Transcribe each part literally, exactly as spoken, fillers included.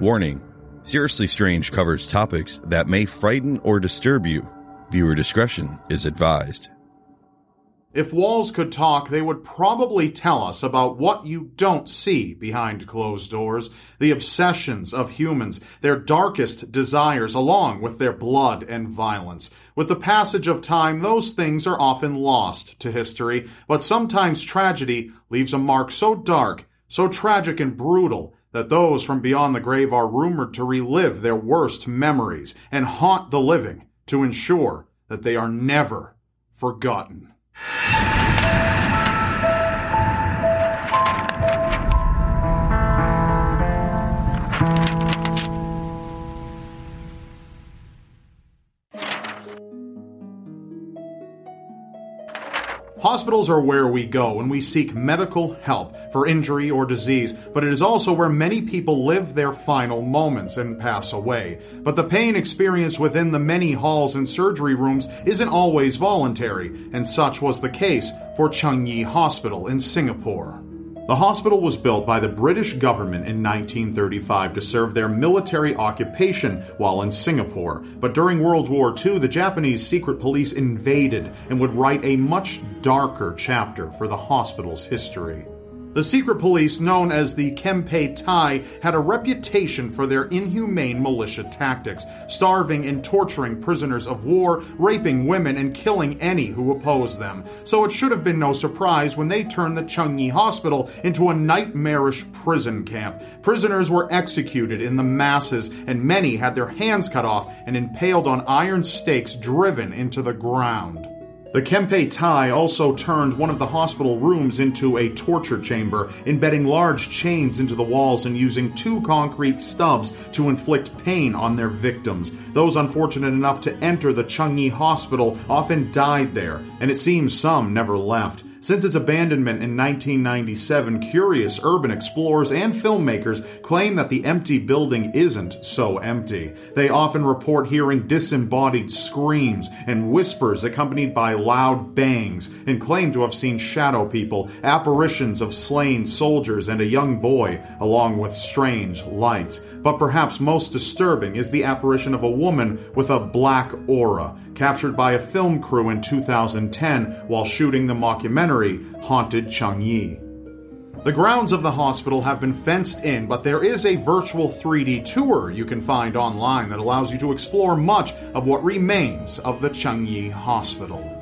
Warning, Seriously Strange covers topics that may frighten or disturb you. Viewer discretion is advised. If walls could talk, they would probably tell us about what you don't see behind closed doors, the obsessions of humans, their darkest desires, along with their blood and violence. With the passage of time, those things are often lost to history, but sometimes tragedy leaves a mark so dark, so tragic and brutal, that those from beyond the grave are rumored to relive their worst memories and haunt the living to ensure that they are never forgotten. Hospitals are where we go when we seek medical help for injury or disease, but it is also where many people live their final moments and pass away. But the pain experienced within the many halls and surgery rooms isn't always voluntary, and such was the case for Changi Hospital in Singapore. The hospital was built by the British government in nineteen thirty-five to serve their military occupation while in Singapore, but during World War Two, the Japanese secret police invaded and would write a much darker chapter for the hospital's history. The secret police, known as the Kempeitai, had a reputation for their inhumane militia tactics, starving and torturing prisoners of war, raping women, and killing any who opposed them. So it should have been no surprise when they turned the Changi Hospital into a nightmarish prison camp. Prisoners were executed in the masses, and many had their hands cut off and impaled on iron stakes driven into the ground. The Kempeitai also turned one of the hospital rooms into a torture chamber, embedding large chains into the walls and using two concrete stubs to inflict pain on their victims. Those unfortunate enough to enter the Changi Hospital often died there, and it seems some never left. Since its abandonment in nineteen ninety-seven, curious urban explorers and filmmakers claim that the empty building isn't so empty. They often report hearing disembodied screams and whispers accompanied by loud bangs, and claim to have seen shadow people, apparitions of slain soldiers, and a young boy, along with strange lights. But perhaps most disturbing is the apparition of a woman with a black aura, captured by a film crew in two thousand ten while shooting the mockumentary Haunted Changi. The grounds of the hospital have been fenced in, but there is a virtual three D tour you can find online that allows you to explore much of what remains of the Changi Hospital.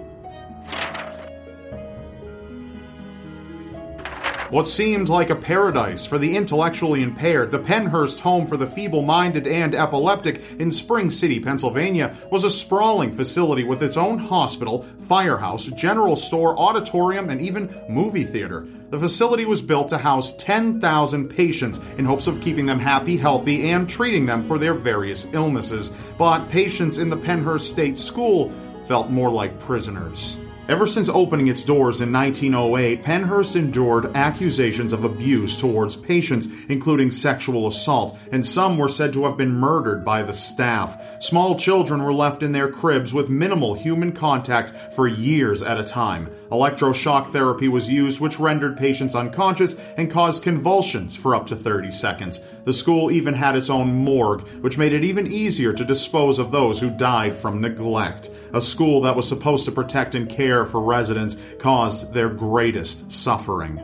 What seemed like a paradise for the intellectually impaired, the Pennhurst Home for the Feeble-Minded and Epileptic in Spring City, Pennsylvania, was a sprawling facility with its own hospital, firehouse, general store, auditorium, and even movie theater. The facility was built to house ten thousand patients in hopes of keeping them happy, healthy, and treating them for their various illnesses. But patients in the Pennhurst State School felt more like prisoners. Ever since opening its doors in nineteen oh eight, Pennhurst endured accusations of abuse towards patients, including sexual assault, and some were said to have been murdered by the staff. Small children were left in their cribs with minimal human contact for years at a time. Electroshock therapy was used, which rendered patients unconscious and caused convulsions for up to thirty seconds. The school even had its own morgue, which made it even easier to dispose of those who died from neglect. A school that was supposed to protect and care for residents caused their greatest suffering.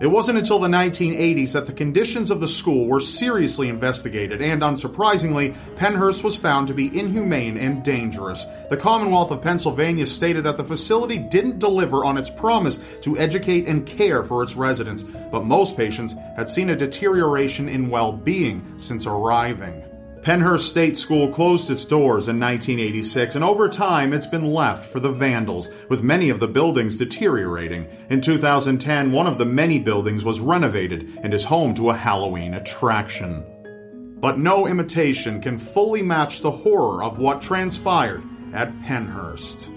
It wasn't until the nineteen eighties that the conditions of the school were seriously investigated, and unsurprisingly, Pennhurst was found to be inhumane and dangerous. The Commonwealth of Pennsylvania stated that the facility didn't deliver on its promise to educate and care for its residents, but most patients had seen a deterioration in well-being since arriving. Pennhurst State School closed its doors in nineteen eighty-six, and over time it's been left for the vandals, with many of the buildings deteriorating. In two thousand ten, one of the many buildings was renovated and is home to a Halloween attraction. But no imitation can fully match the horror of what transpired at Pennhurst.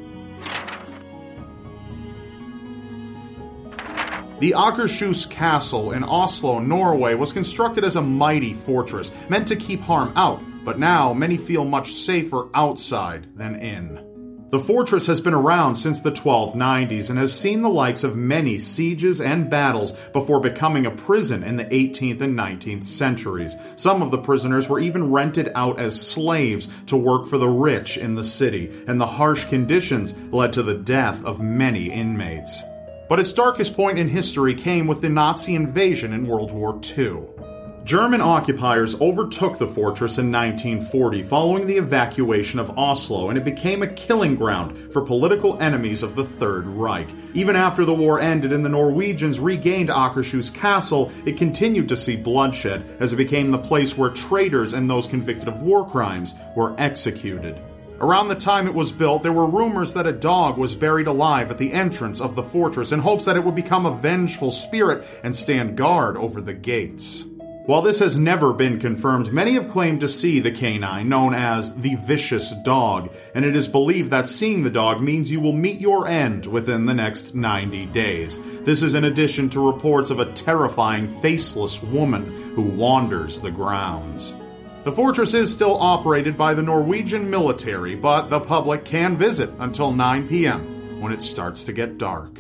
The Akershus Castle in Oslo, Norway, was constructed as a mighty fortress, meant to keep harm out, but now many feel much safer outside than in. The fortress has been around since the twelve nineties and has seen the likes of many sieges and battles before becoming a prison in the eighteenth and nineteenth centuries. Some of the prisoners were even rented out as slaves to work for the rich in the city, and the harsh conditions led to the death of many inmates. But its darkest point in history came with the Nazi invasion in World War Two. German occupiers overtook the fortress in nineteen forty following the evacuation of Oslo, and it became a killing ground for political enemies of the Third Reich. Even after the war ended and the Norwegians regained Akershus Castle, it continued to see bloodshed as it became the place where traitors and those convicted of war crimes were executed. Around the time it was built, there were rumors that a dog was buried alive at the entrance of the fortress in hopes that it would become a vengeful spirit and stand guard over the gates. While this has never been confirmed, many have claimed to see the canine, known as the vicious dog, and it is believed that seeing the dog means you will meet your end within the next ninety days. This is in addition to reports of a terrifying, faceless woman who wanders the grounds. The fortress is still operated by the Norwegian military, but the public can visit until nine p.m. when it starts to get dark.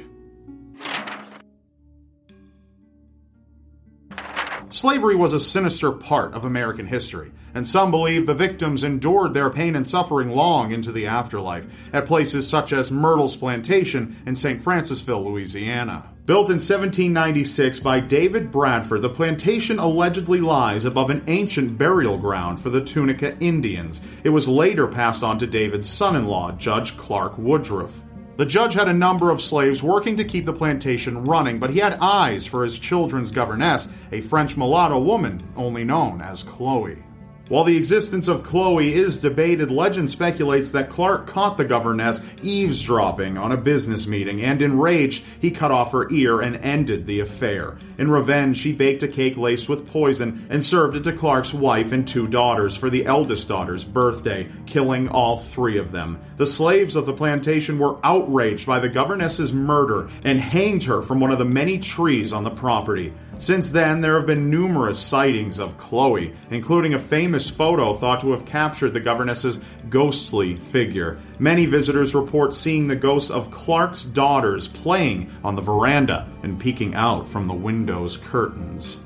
Slavery was a sinister part of American history, and some believe the victims endured their pain and suffering long into the afterlife at places such as Myrtles Plantation in Saint Francisville, Louisiana. Built in seventeen ninety-six by David Bradford, the plantation allegedly lies above an ancient burial ground for the Tunica Indians. It was later passed on to David's son-in-law, Judge Clark Woodruff. The judge had a number of slaves working to keep the plantation running, but he had eyes for his children's governess, a French mulatto woman only known as Chloe. While the existence of Chloe is debated, legend speculates that Clark caught the governess eavesdropping on a business meeting, and enraged, he cut off her ear and ended the affair. In revenge, she baked a cake laced with poison and served it to Clark's wife and two daughters for the eldest daughter's birthday, killing all three of them. The slaves of the plantation were outraged by the governess's murder and hanged her from one of the many trees on the property. Since then, there have been numerous sightings of Chloe, including a famous photo thought to have captured the governess's ghostly figure. Many visitors report seeing the ghosts of Clark's daughters playing on the veranda and peeking out from the window's curtains.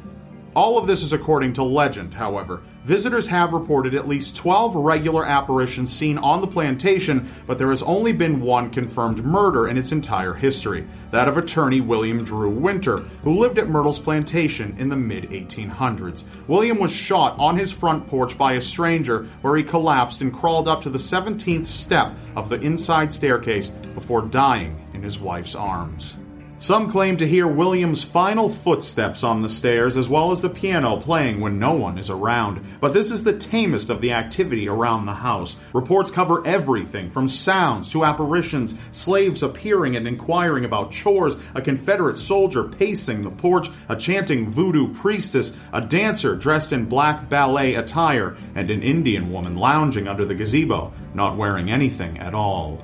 All of this is according to legend, however. Visitors have reported at least twelve regular apparitions seen on the plantation, but there has only been one confirmed murder in its entire history, that of attorney William Drew Winter, who lived at Myrtles Plantation in the mid eighteen hundreds. William was shot on his front porch by a stranger, where he collapsed and crawled up to the seventeenth step of the inside staircase before dying in his wife's arms. Some claim to hear William's final footsteps on the stairs, as well as the piano playing when no one is around. But this is the tamest of the activity around the house. Reports cover everything from sounds to apparitions, slaves appearing and inquiring about chores, a Confederate soldier pacing the porch, a chanting voodoo priestess, a dancer dressed in black ballet attire, and an Indian woman lounging under the gazebo, not wearing anything at all.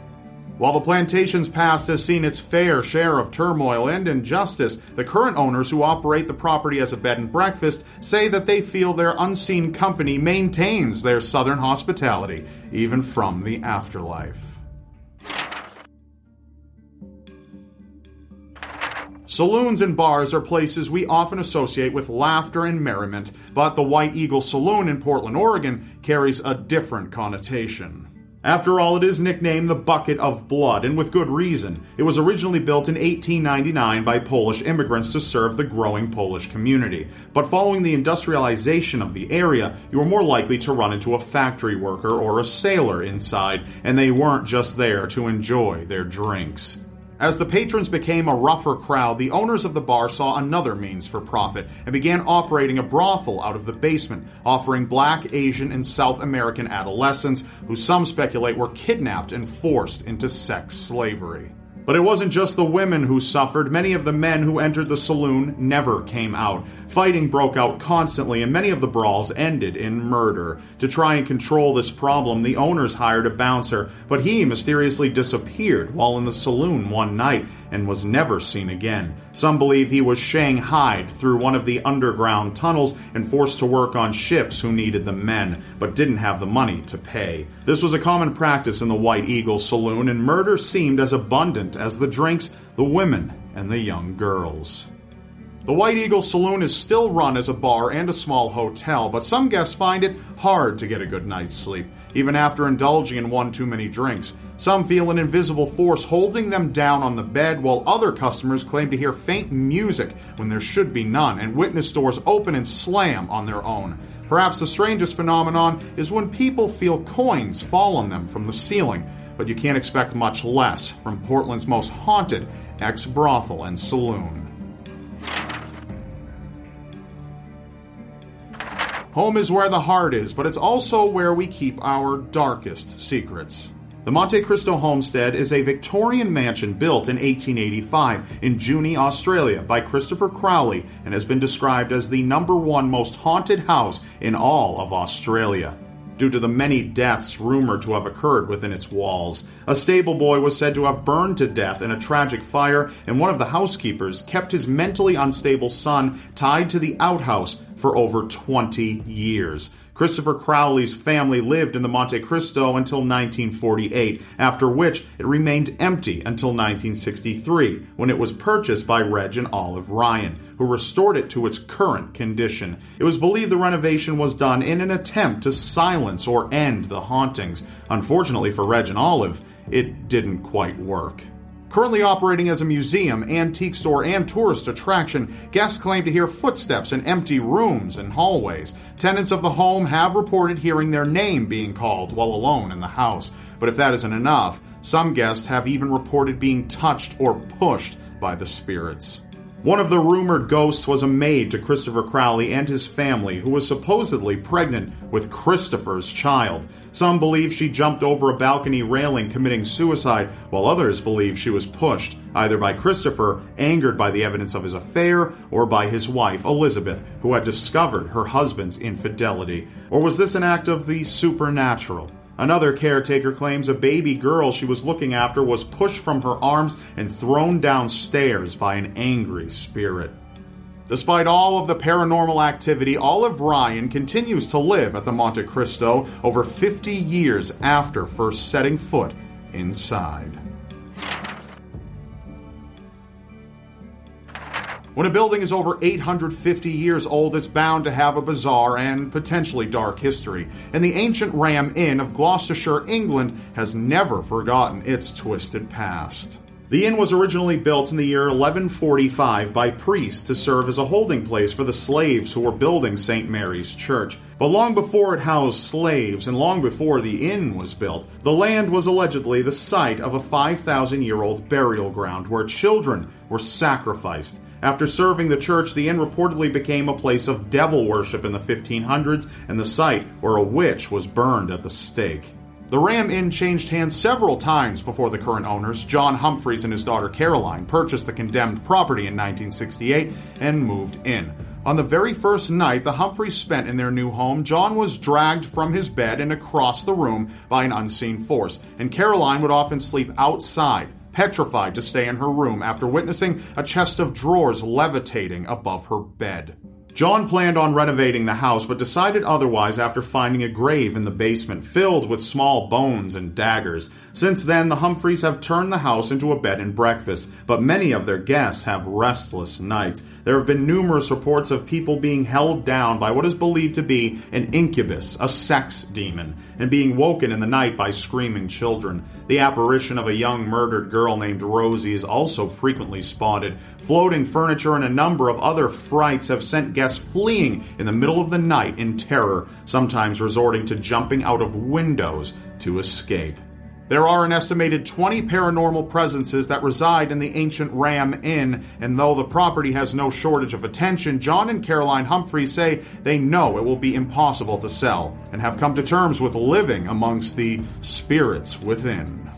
While the plantation's past has seen its fair share of turmoil and injustice, the current owners who operate the property as a bed and breakfast say that they feel their unseen company maintains their southern hospitality, even from the afterlife. Saloons and bars are places we often associate with laughter and merriment, but the White Eagle Saloon in Portland, Oregon carries a different connotation. After all, it is nicknamed the Bucket of Blood, and with good reason. It was originally built in eighteen ninety-nine by Polish immigrants to serve the growing Polish community. But following the industrialization of the area, you were more likely to run into a factory worker or a sailor inside, and they weren't just there to enjoy their drinks. As the patrons became a rougher crowd, the owners of the bar saw another means for profit and began operating a brothel out of the basement, offering black, Asian, and South American adolescents, who some speculate were kidnapped and forced into sex slavery. But it wasn't just the women who suffered. Many of the men who entered the saloon never came out. Fighting broke out constantly, and many of the brawls ended in murder. To try and control this problem, the owners hired a bouncer, but he mysteriously disappeared while in the saloon one night and was never seen again. Some believe he was shanghaied through one of the underground tunnels and forced to work on ships who needed the men, but didn't have the money to pay. This was a common practice in the White Eagle Saloon, and murder seemed as abundant as the drinks, the women, and the young girls. The White Eagle Saloon is still run as a bar and a small hotel, but some guests find it hard to get a good night's sleep, even after indulging in one too many drinks. Some feel an invisible force holding them down on the bed, while other customers claim to hear faint music when there should be none, and witness doors open and slam on their own. Perhaps the strangest phenomenon is when people feel coins fall on them from the ceiling, but you can't expect much less from Portland's most haunted ex-brothel and saloon. Home is where the heart is, but it's also where we keep our darkest secrets. The Monte Cristo Homestead is a Victorian mansion built in eighteen eighty-five in Junee, Australia by Christopher Crowley, and has been described as the number one most haunted house in all of Australia, due to the many deaths rumored to have occurred within its walls. A stable boy was said to have burned to death in a tragic fire, and one of the housekeepers kept his mentally unstable son tied to the outhouse for over twenty years. Christopher Crowley's family lived in the Monte Cristo until nineteen forty-eight, after which it remained empty until nineteen sixty-three, when it was purchased by Reg and Olive Ryan, who restored it to its current condition. It was believed the renovation was done in an attempt to silence or end the hauntings. Unfortunately for Reg and Olive, it didn't quite work. Currently operating as a museum, antique store, and tourist attraction, guests claim to hear footsteps in empty rooms and hallways. Tenants of the home have reported hearing their name being called while alone in the house. But if that isn't enough, some guests have even reported being touched or pushed by the spirits. One of the rumored ghosts was a maid to Christopher Crowley and his family, who was supposedly pregnant with Christopher's child. Some believe she jumped over a balcony railing, committing suicide, while others believe she was pushed, either by Christopher, angered by the evidence of his affair, or by his wife, Elizabeth, who had discovered her husband's infidelity. Or was this an act of the supernatural? Another caretaker claims a baby girl she was looking after was pushed from her arms and thrown downstairs by an angry spirit. Despite all of the paranormal activity, Olive Ryan continues to live at the Monte Cristo over fifty years after first setting foot inside. When a building is over eight hundred fifty years old, it's bound to have a bizarre and potentially dark history, and the ancient Ram Inn of Gloucestershire, England, has never forgotten its twisted past. The inn was originally built in the year eleven forty-five by priests to serve as a holding place for the slaves who were building Saint Mary's Church. But long before it housed slaves, and long before the inn was built, the land was allegedly the site of a five thousand year old burial ground where children were sacrificed. After serving the church, the inn reportedly became a place of devil worship in the fifteen hundreds and the site where a witch was burned at the stake. The Ram Inn changed hands several times before the current owners, John Humphreys and his daughter Caroline, purchased the condemned property in nineteen sixty-eight and moved in. On the very first night the Humphreys spent in their new home, John was dragged from his bed and across the room by an unseen force, and Caroline would often sleep outside, petrified to stay in her room after witnessing a chest of drawers levitating above her bed. John planned on renovating the house, but decided otherwise after finding a grave in the basement filled with small bones and daggers. Since then, the Humphreys have turned the house into a bed and breakfast, but many of their guests have restless nights. There have been numerous reports of people being held down by what is believed to be an incubus, a sex demon, and being woken in the night by screaming children. The apparition of a young murdered girl named Rosie is also frequently spotted. Floating furniture and a number of other frights have sent guests Guests fleeing in the middle of the night in terror, sometimes resorting to jumping out of windows to escape. There are an estimated twenty paranormal presences that reside in the ancient Ram Inn, and though the property has no shortage of attention, John and Caroline Humphreys say they know it will be impossible to sell and have come to terms with living amongst the spirits within.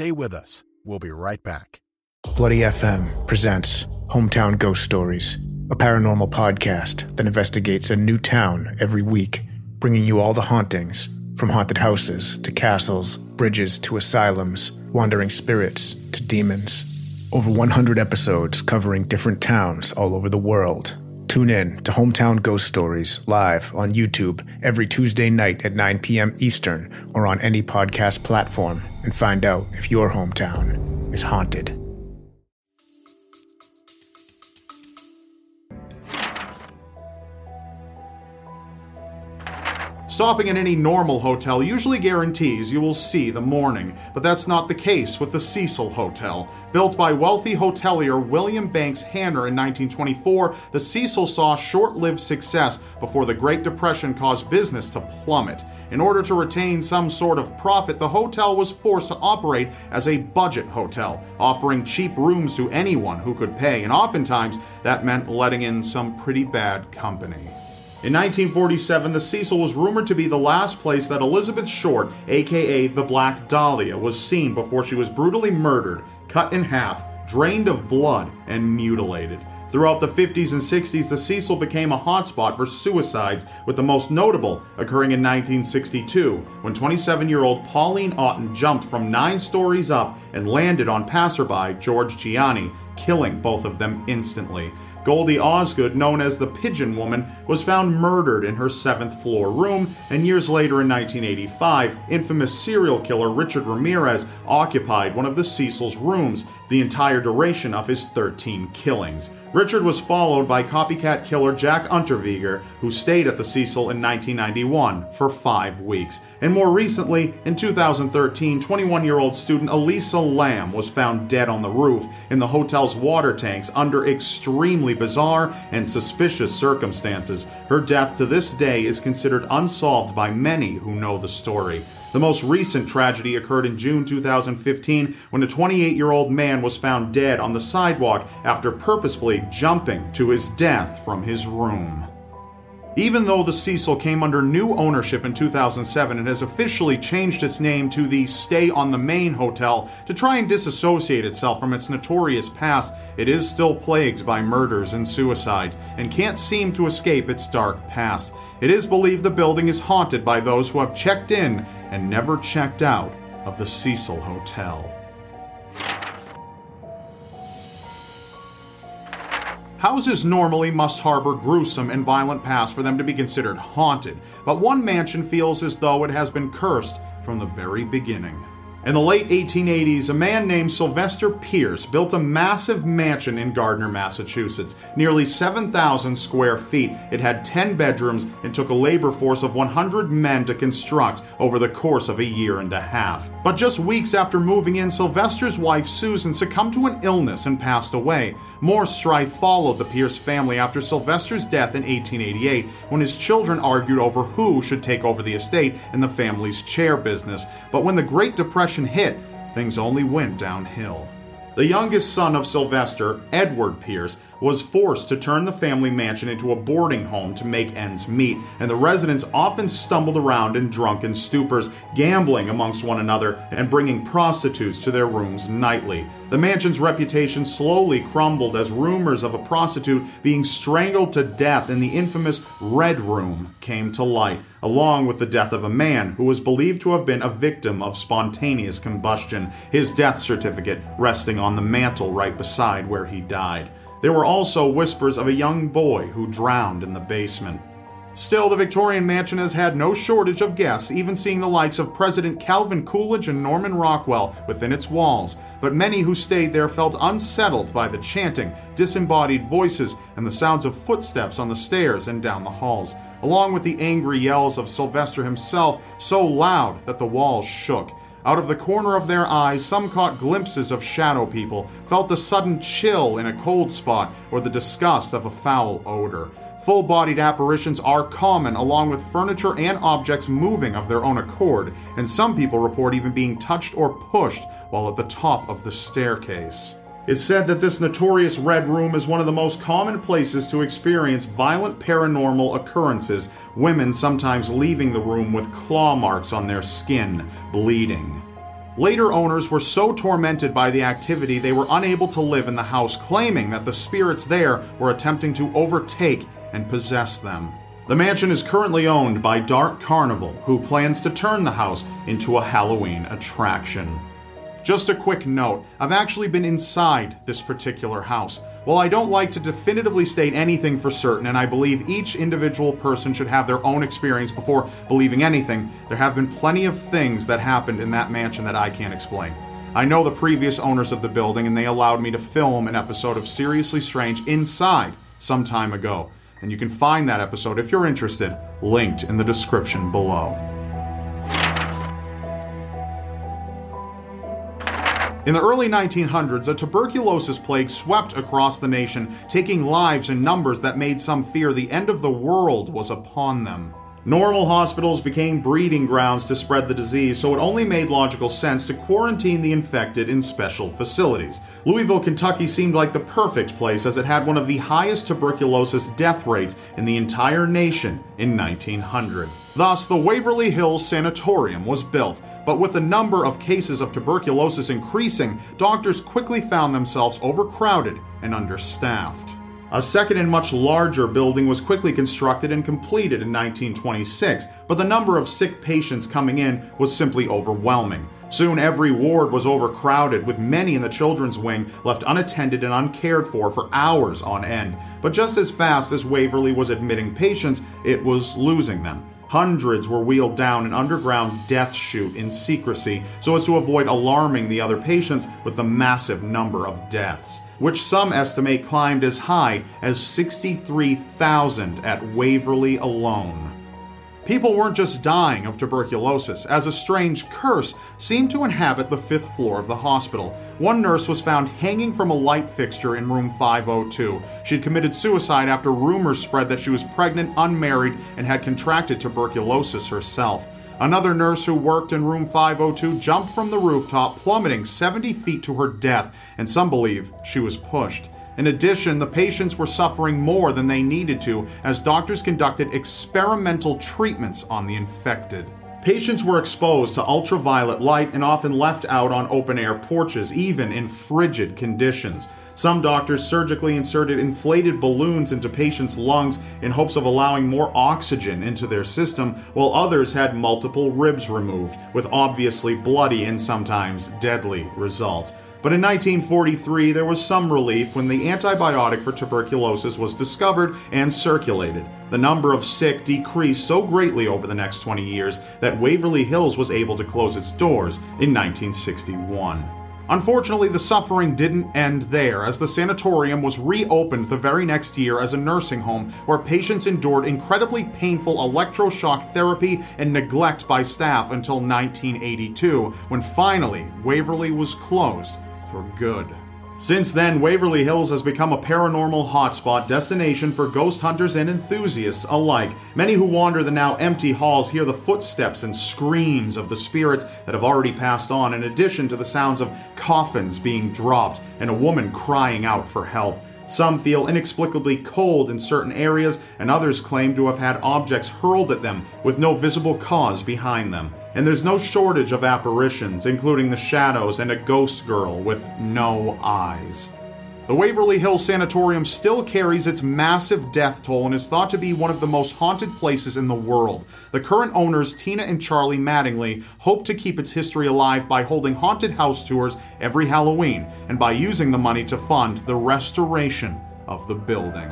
Stay with us. We'll be right back. Bloody F M presents Hometown Ghost Stories, a paranormal podcast that investigates a new town every week, bringing you all the hauntings, from haunted houses to castles, bridges to asylums, wandering spirits to demons. Over one hundred episodes covering different towns all over the world. Tune in to Hometown Ghost Stories live on YouTube every Tuesday night at nine p.m. Eastern, or on any podcast platform, and find out if your hometown is haunted. Stopping at any normal hotel usually guarantees you will see the morning, but that's not the case with the Cecil Hotel. Built by wealthy hotelier William Banks Hanner in nineteen twenty-four, the Cecil saw short-lived success before the Great Depression caused business to plummet. In order to retain some sort of profit, the hotel was forced to operate as a budget hotel, offering cheap rooms to anyone who could pay, and oftentimes that meant letting in some pretty bad company. In nineteen forty-seven, the Cecil was rumored to be the last place that Elizabeth Short, aka the Black Dahlia, was seen before she was brutally murdered, cut in half, drained of blood, and mutilated. Throughout the fifties and sixties, the Cecil became a hotspot for suicides, with the most notable occurring in nineteen sixty-two, when twenty-seven-year-old Pauline Otten jumped from nine stories up and landed on passerby George Gianni, killing both of them instantly. Goldie Osgood, known as the Pigeon Woman, was found murdered in her seventh floor room, and years later in nineteen eighty-five, infamous serial killer Richard Ramirez occupied one of the Cecil's rooms the entire duration of his thirteen killings. Richard was followed by copycat killer Jack Unterweger, who stayed at the Cecil in nineteen ninety-one for five weeks. And more recently, in two thousand thirteen, twenty-one-year-old student Elisa Lam was found dead on the roof in the hotel's water tanks under extremely bizarre and suspicious circumstances. Her death to this day is considered unsolved by many who know the story. The most recent tragedy occurred in June two thousand fifteen, when a twenty-eight-year-old man was found dead on the sidewalk after purposefully jumping to his death from his room. Even though the Cecil came under new ownership in two thousand seven and has officially changed its name to the Stay on the Main Hotel to try and disassociate itself from its notorious past, it is still plagued by murders and suicide, and can't seem to escape its dark past. It is believed the building is haunted by those who have checked in and never checked out of the Cecil Hotel. Houses normally must harbor gruesome and violent past for them to be considered haunted, but one mansion feels as though it has been cursed from the very beginning. In the late eighteen eighties, a man named Sylvester Pierce built a massive mansion in Gardner, Massachusetts, nearly seven thousand square feet. It had ten bedrooms and took a labor force of one hundred men to construct over the course of a year and a half. But just weeks after moving in, Sylvester's wife Susan succumbed to an illness and passed away. More strife followed the Pierce family after Sylvester's death in eighteen eighty-eight, when his children argued over who should take over the estate and the family's chair business. But when the Great Depression hit, things only went downhill. The youngest son of Sylvester, Edward Pierce, was forced to turn the family mansion into a boarding home to make ends meet, and the residents often stumbled around in drunken stupors, gambling amongst one another and bringing prostitutes to their rooms nightly. The mansion's reputation slowly crumbled as rumors of a prostitute being strangled to death in the infamous Red Room came to light, along with the death of a man who was believed to have been a victim of spontaneous combustion, his death certificate resting on the mantel right beside where he died. There were also whispers of a young boy who drowned in the basement. Still, the Victorian mansion has had no shortage of guests, even seeing the likes of President Calvin Coolidge and Norman Rockwell within its walls, but many who stayed there felt unsettled by the chanting, disembodied voices, and the sounds of footsteps on the stairs and down the halls, along with the angry yells of Sylvester himself, so loud that the walls shook. Out of the corner of their eyes, some caught glimpses of shadow people, felt the sudden chill in a cold spot, or the disgust of a foul odor. Full-bodied apparitions are common, along with furniture and objects moving of their own accord, and some people report even being touched or pushed while at the top of the staircase. It's said that this notorious Red Room is one of the most common places to experience violent paranormal occurrences, women sometimes leaving the room with claw marks on their skin, bleeding. Later owners were so tormented by the activity they were unable to live in the house, claiming that the spirits there were attempting to overtake and possess them. The mansion is currently owned by Dark Carnival, who plans to turn the house into a Halloween attraction. Just a quick note, I've actually been inside this particular house. While I don't like to definitively state anything for certain, and I believe each individual person should have their own experience before believing anything, there have been plenty of things that happened in that mansion that I can't explain. I know the previous owners of the building, and they allowed me to film an episode of Seriously Strange inside some time ago, and you can find that episode, if you're interested, linked in the description below. In the early nineteen hundreds, a tuberculosis plague swept across the nation, taking lives in numbers that made some fear the end of the world was upon them. Normal hospitals became breeding grounds to spread the disease, so it only made logical sense to quarantine the infected in special facilities. Louisville, Kentucky seemed like the perfect place, as it had one of the highest tuberculosis death rates in the entire nation in nineteen hundred. Thus, the Waverly Hills Sanatorium was built, but with the number of cases of tuberculosis increasing, doctors quickly found themselves overcrowded and understaffed. A second and much larger building was quickly constructed and completed in nineteen twenty-six, but the number of sick patients coming in was simply overwhelming. Soon every ward was overcrowded, with many in the children's wing left unattended and uncared for for hours on end. But just as fast as Waverly was admitting patients, it was losing them. Hundreds were wheeled down an underground death chute in secrecy so as to avoid alarming the other patients with the massive number of deaths, which some estimate climbed as high as sixty-three thousand at Waverly alone. People weren't just dying of tuberculosis, as a strange curse seemed to inhabit the fifth floor of the hospital. One nurse was found hanging from a light fixture in room five oh two. She'd committed suicide after rumors spread that she was pregnant, unmarried, and had contracted tuberculosis herself. Another nurse who worked in room five oh two jumped from the rooftop, plummeting seventy feet to her death, and some believe she was pushed. In addition, the patients were suffering more than they needed to, as doctors conducted experimental treatments on the infected. Patients were exposed to ultraviolet light and often left out on open-air porches, even in frigid conditions. Some doctors surgically inserted inflated balloons into patients' lungs in hopes of allowing more oxygen into their system, while others had multiple ribs removed, with obviously bloody and sometimes deadly results. But in nineteen forty-three, there was some relief when the antibiotic for tuberculosis was discovered and circulated. The number of sick decreased so greatly over the next twenty years that Waverly Hills was able to close its doors in nineteen sixty-one. Unfortunately, the suffering didn't end there, as the sanatorium was reopened the very next year as a nursing home where patients endured incredibly painful electroshock therapy and neglect by staff until nineteen eighty-two, when finally Waverly was closed for good. Since then, Waverly Hills has become a paranormal hotspot destination for ghost hunters and enthusiasts alike. Many who wander the now empty halls hear the footsteps and screams of the spirits that have already passed on, in addition to the sounds of coffins being dropped and a woman crying out for help. Some feel inexplicably cold in certain areas, and others claim to have had objects hurled at them with no visible cause behind them. And there's no shortage of apparitions, including the shadows and a ghost girl with no eyes. The Waverly Hills Sanatorium still carries its massive death toll and is thought to be one of the most haunted places in the world. The current owners, Tina and Charlie Mattingly, hope to keep its history alive by holding haunted house tours every Halloween and by using the money to fund the restoration of the building.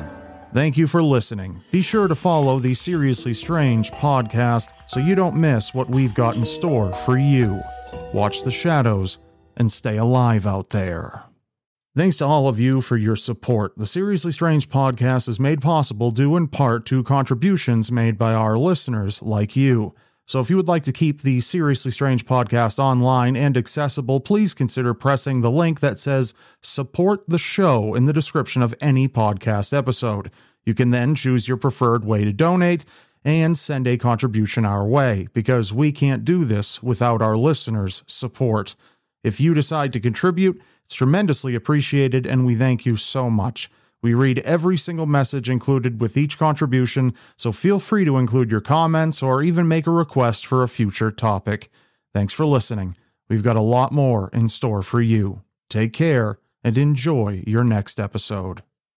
Thank you for listening. Be sure to follow the Seriously Strange podcast so you don't miss what we've got in store for you. Watch the shadows and stay alive out there. Thanks to all of you for your support. The Seriously Strange podcast is made possible due in part to contributions made by our listeners like you. So if you would like to keep the Seriously Strange podcast online and accessible, please consider pressing the link that says support the show in the description of any podcast episode. You can then choose your preferred way to donate and send a contribution our way, because we can't do this without our listeners' support. If you decide to contribute, it's tremendously appreciated, and we thank you so much. We read every single message included with each contribution, so feel free to include your comments or even make a request for a future topic. Thanks for listening. We've got a lot more in store for you. Take care and enjoy your next episode.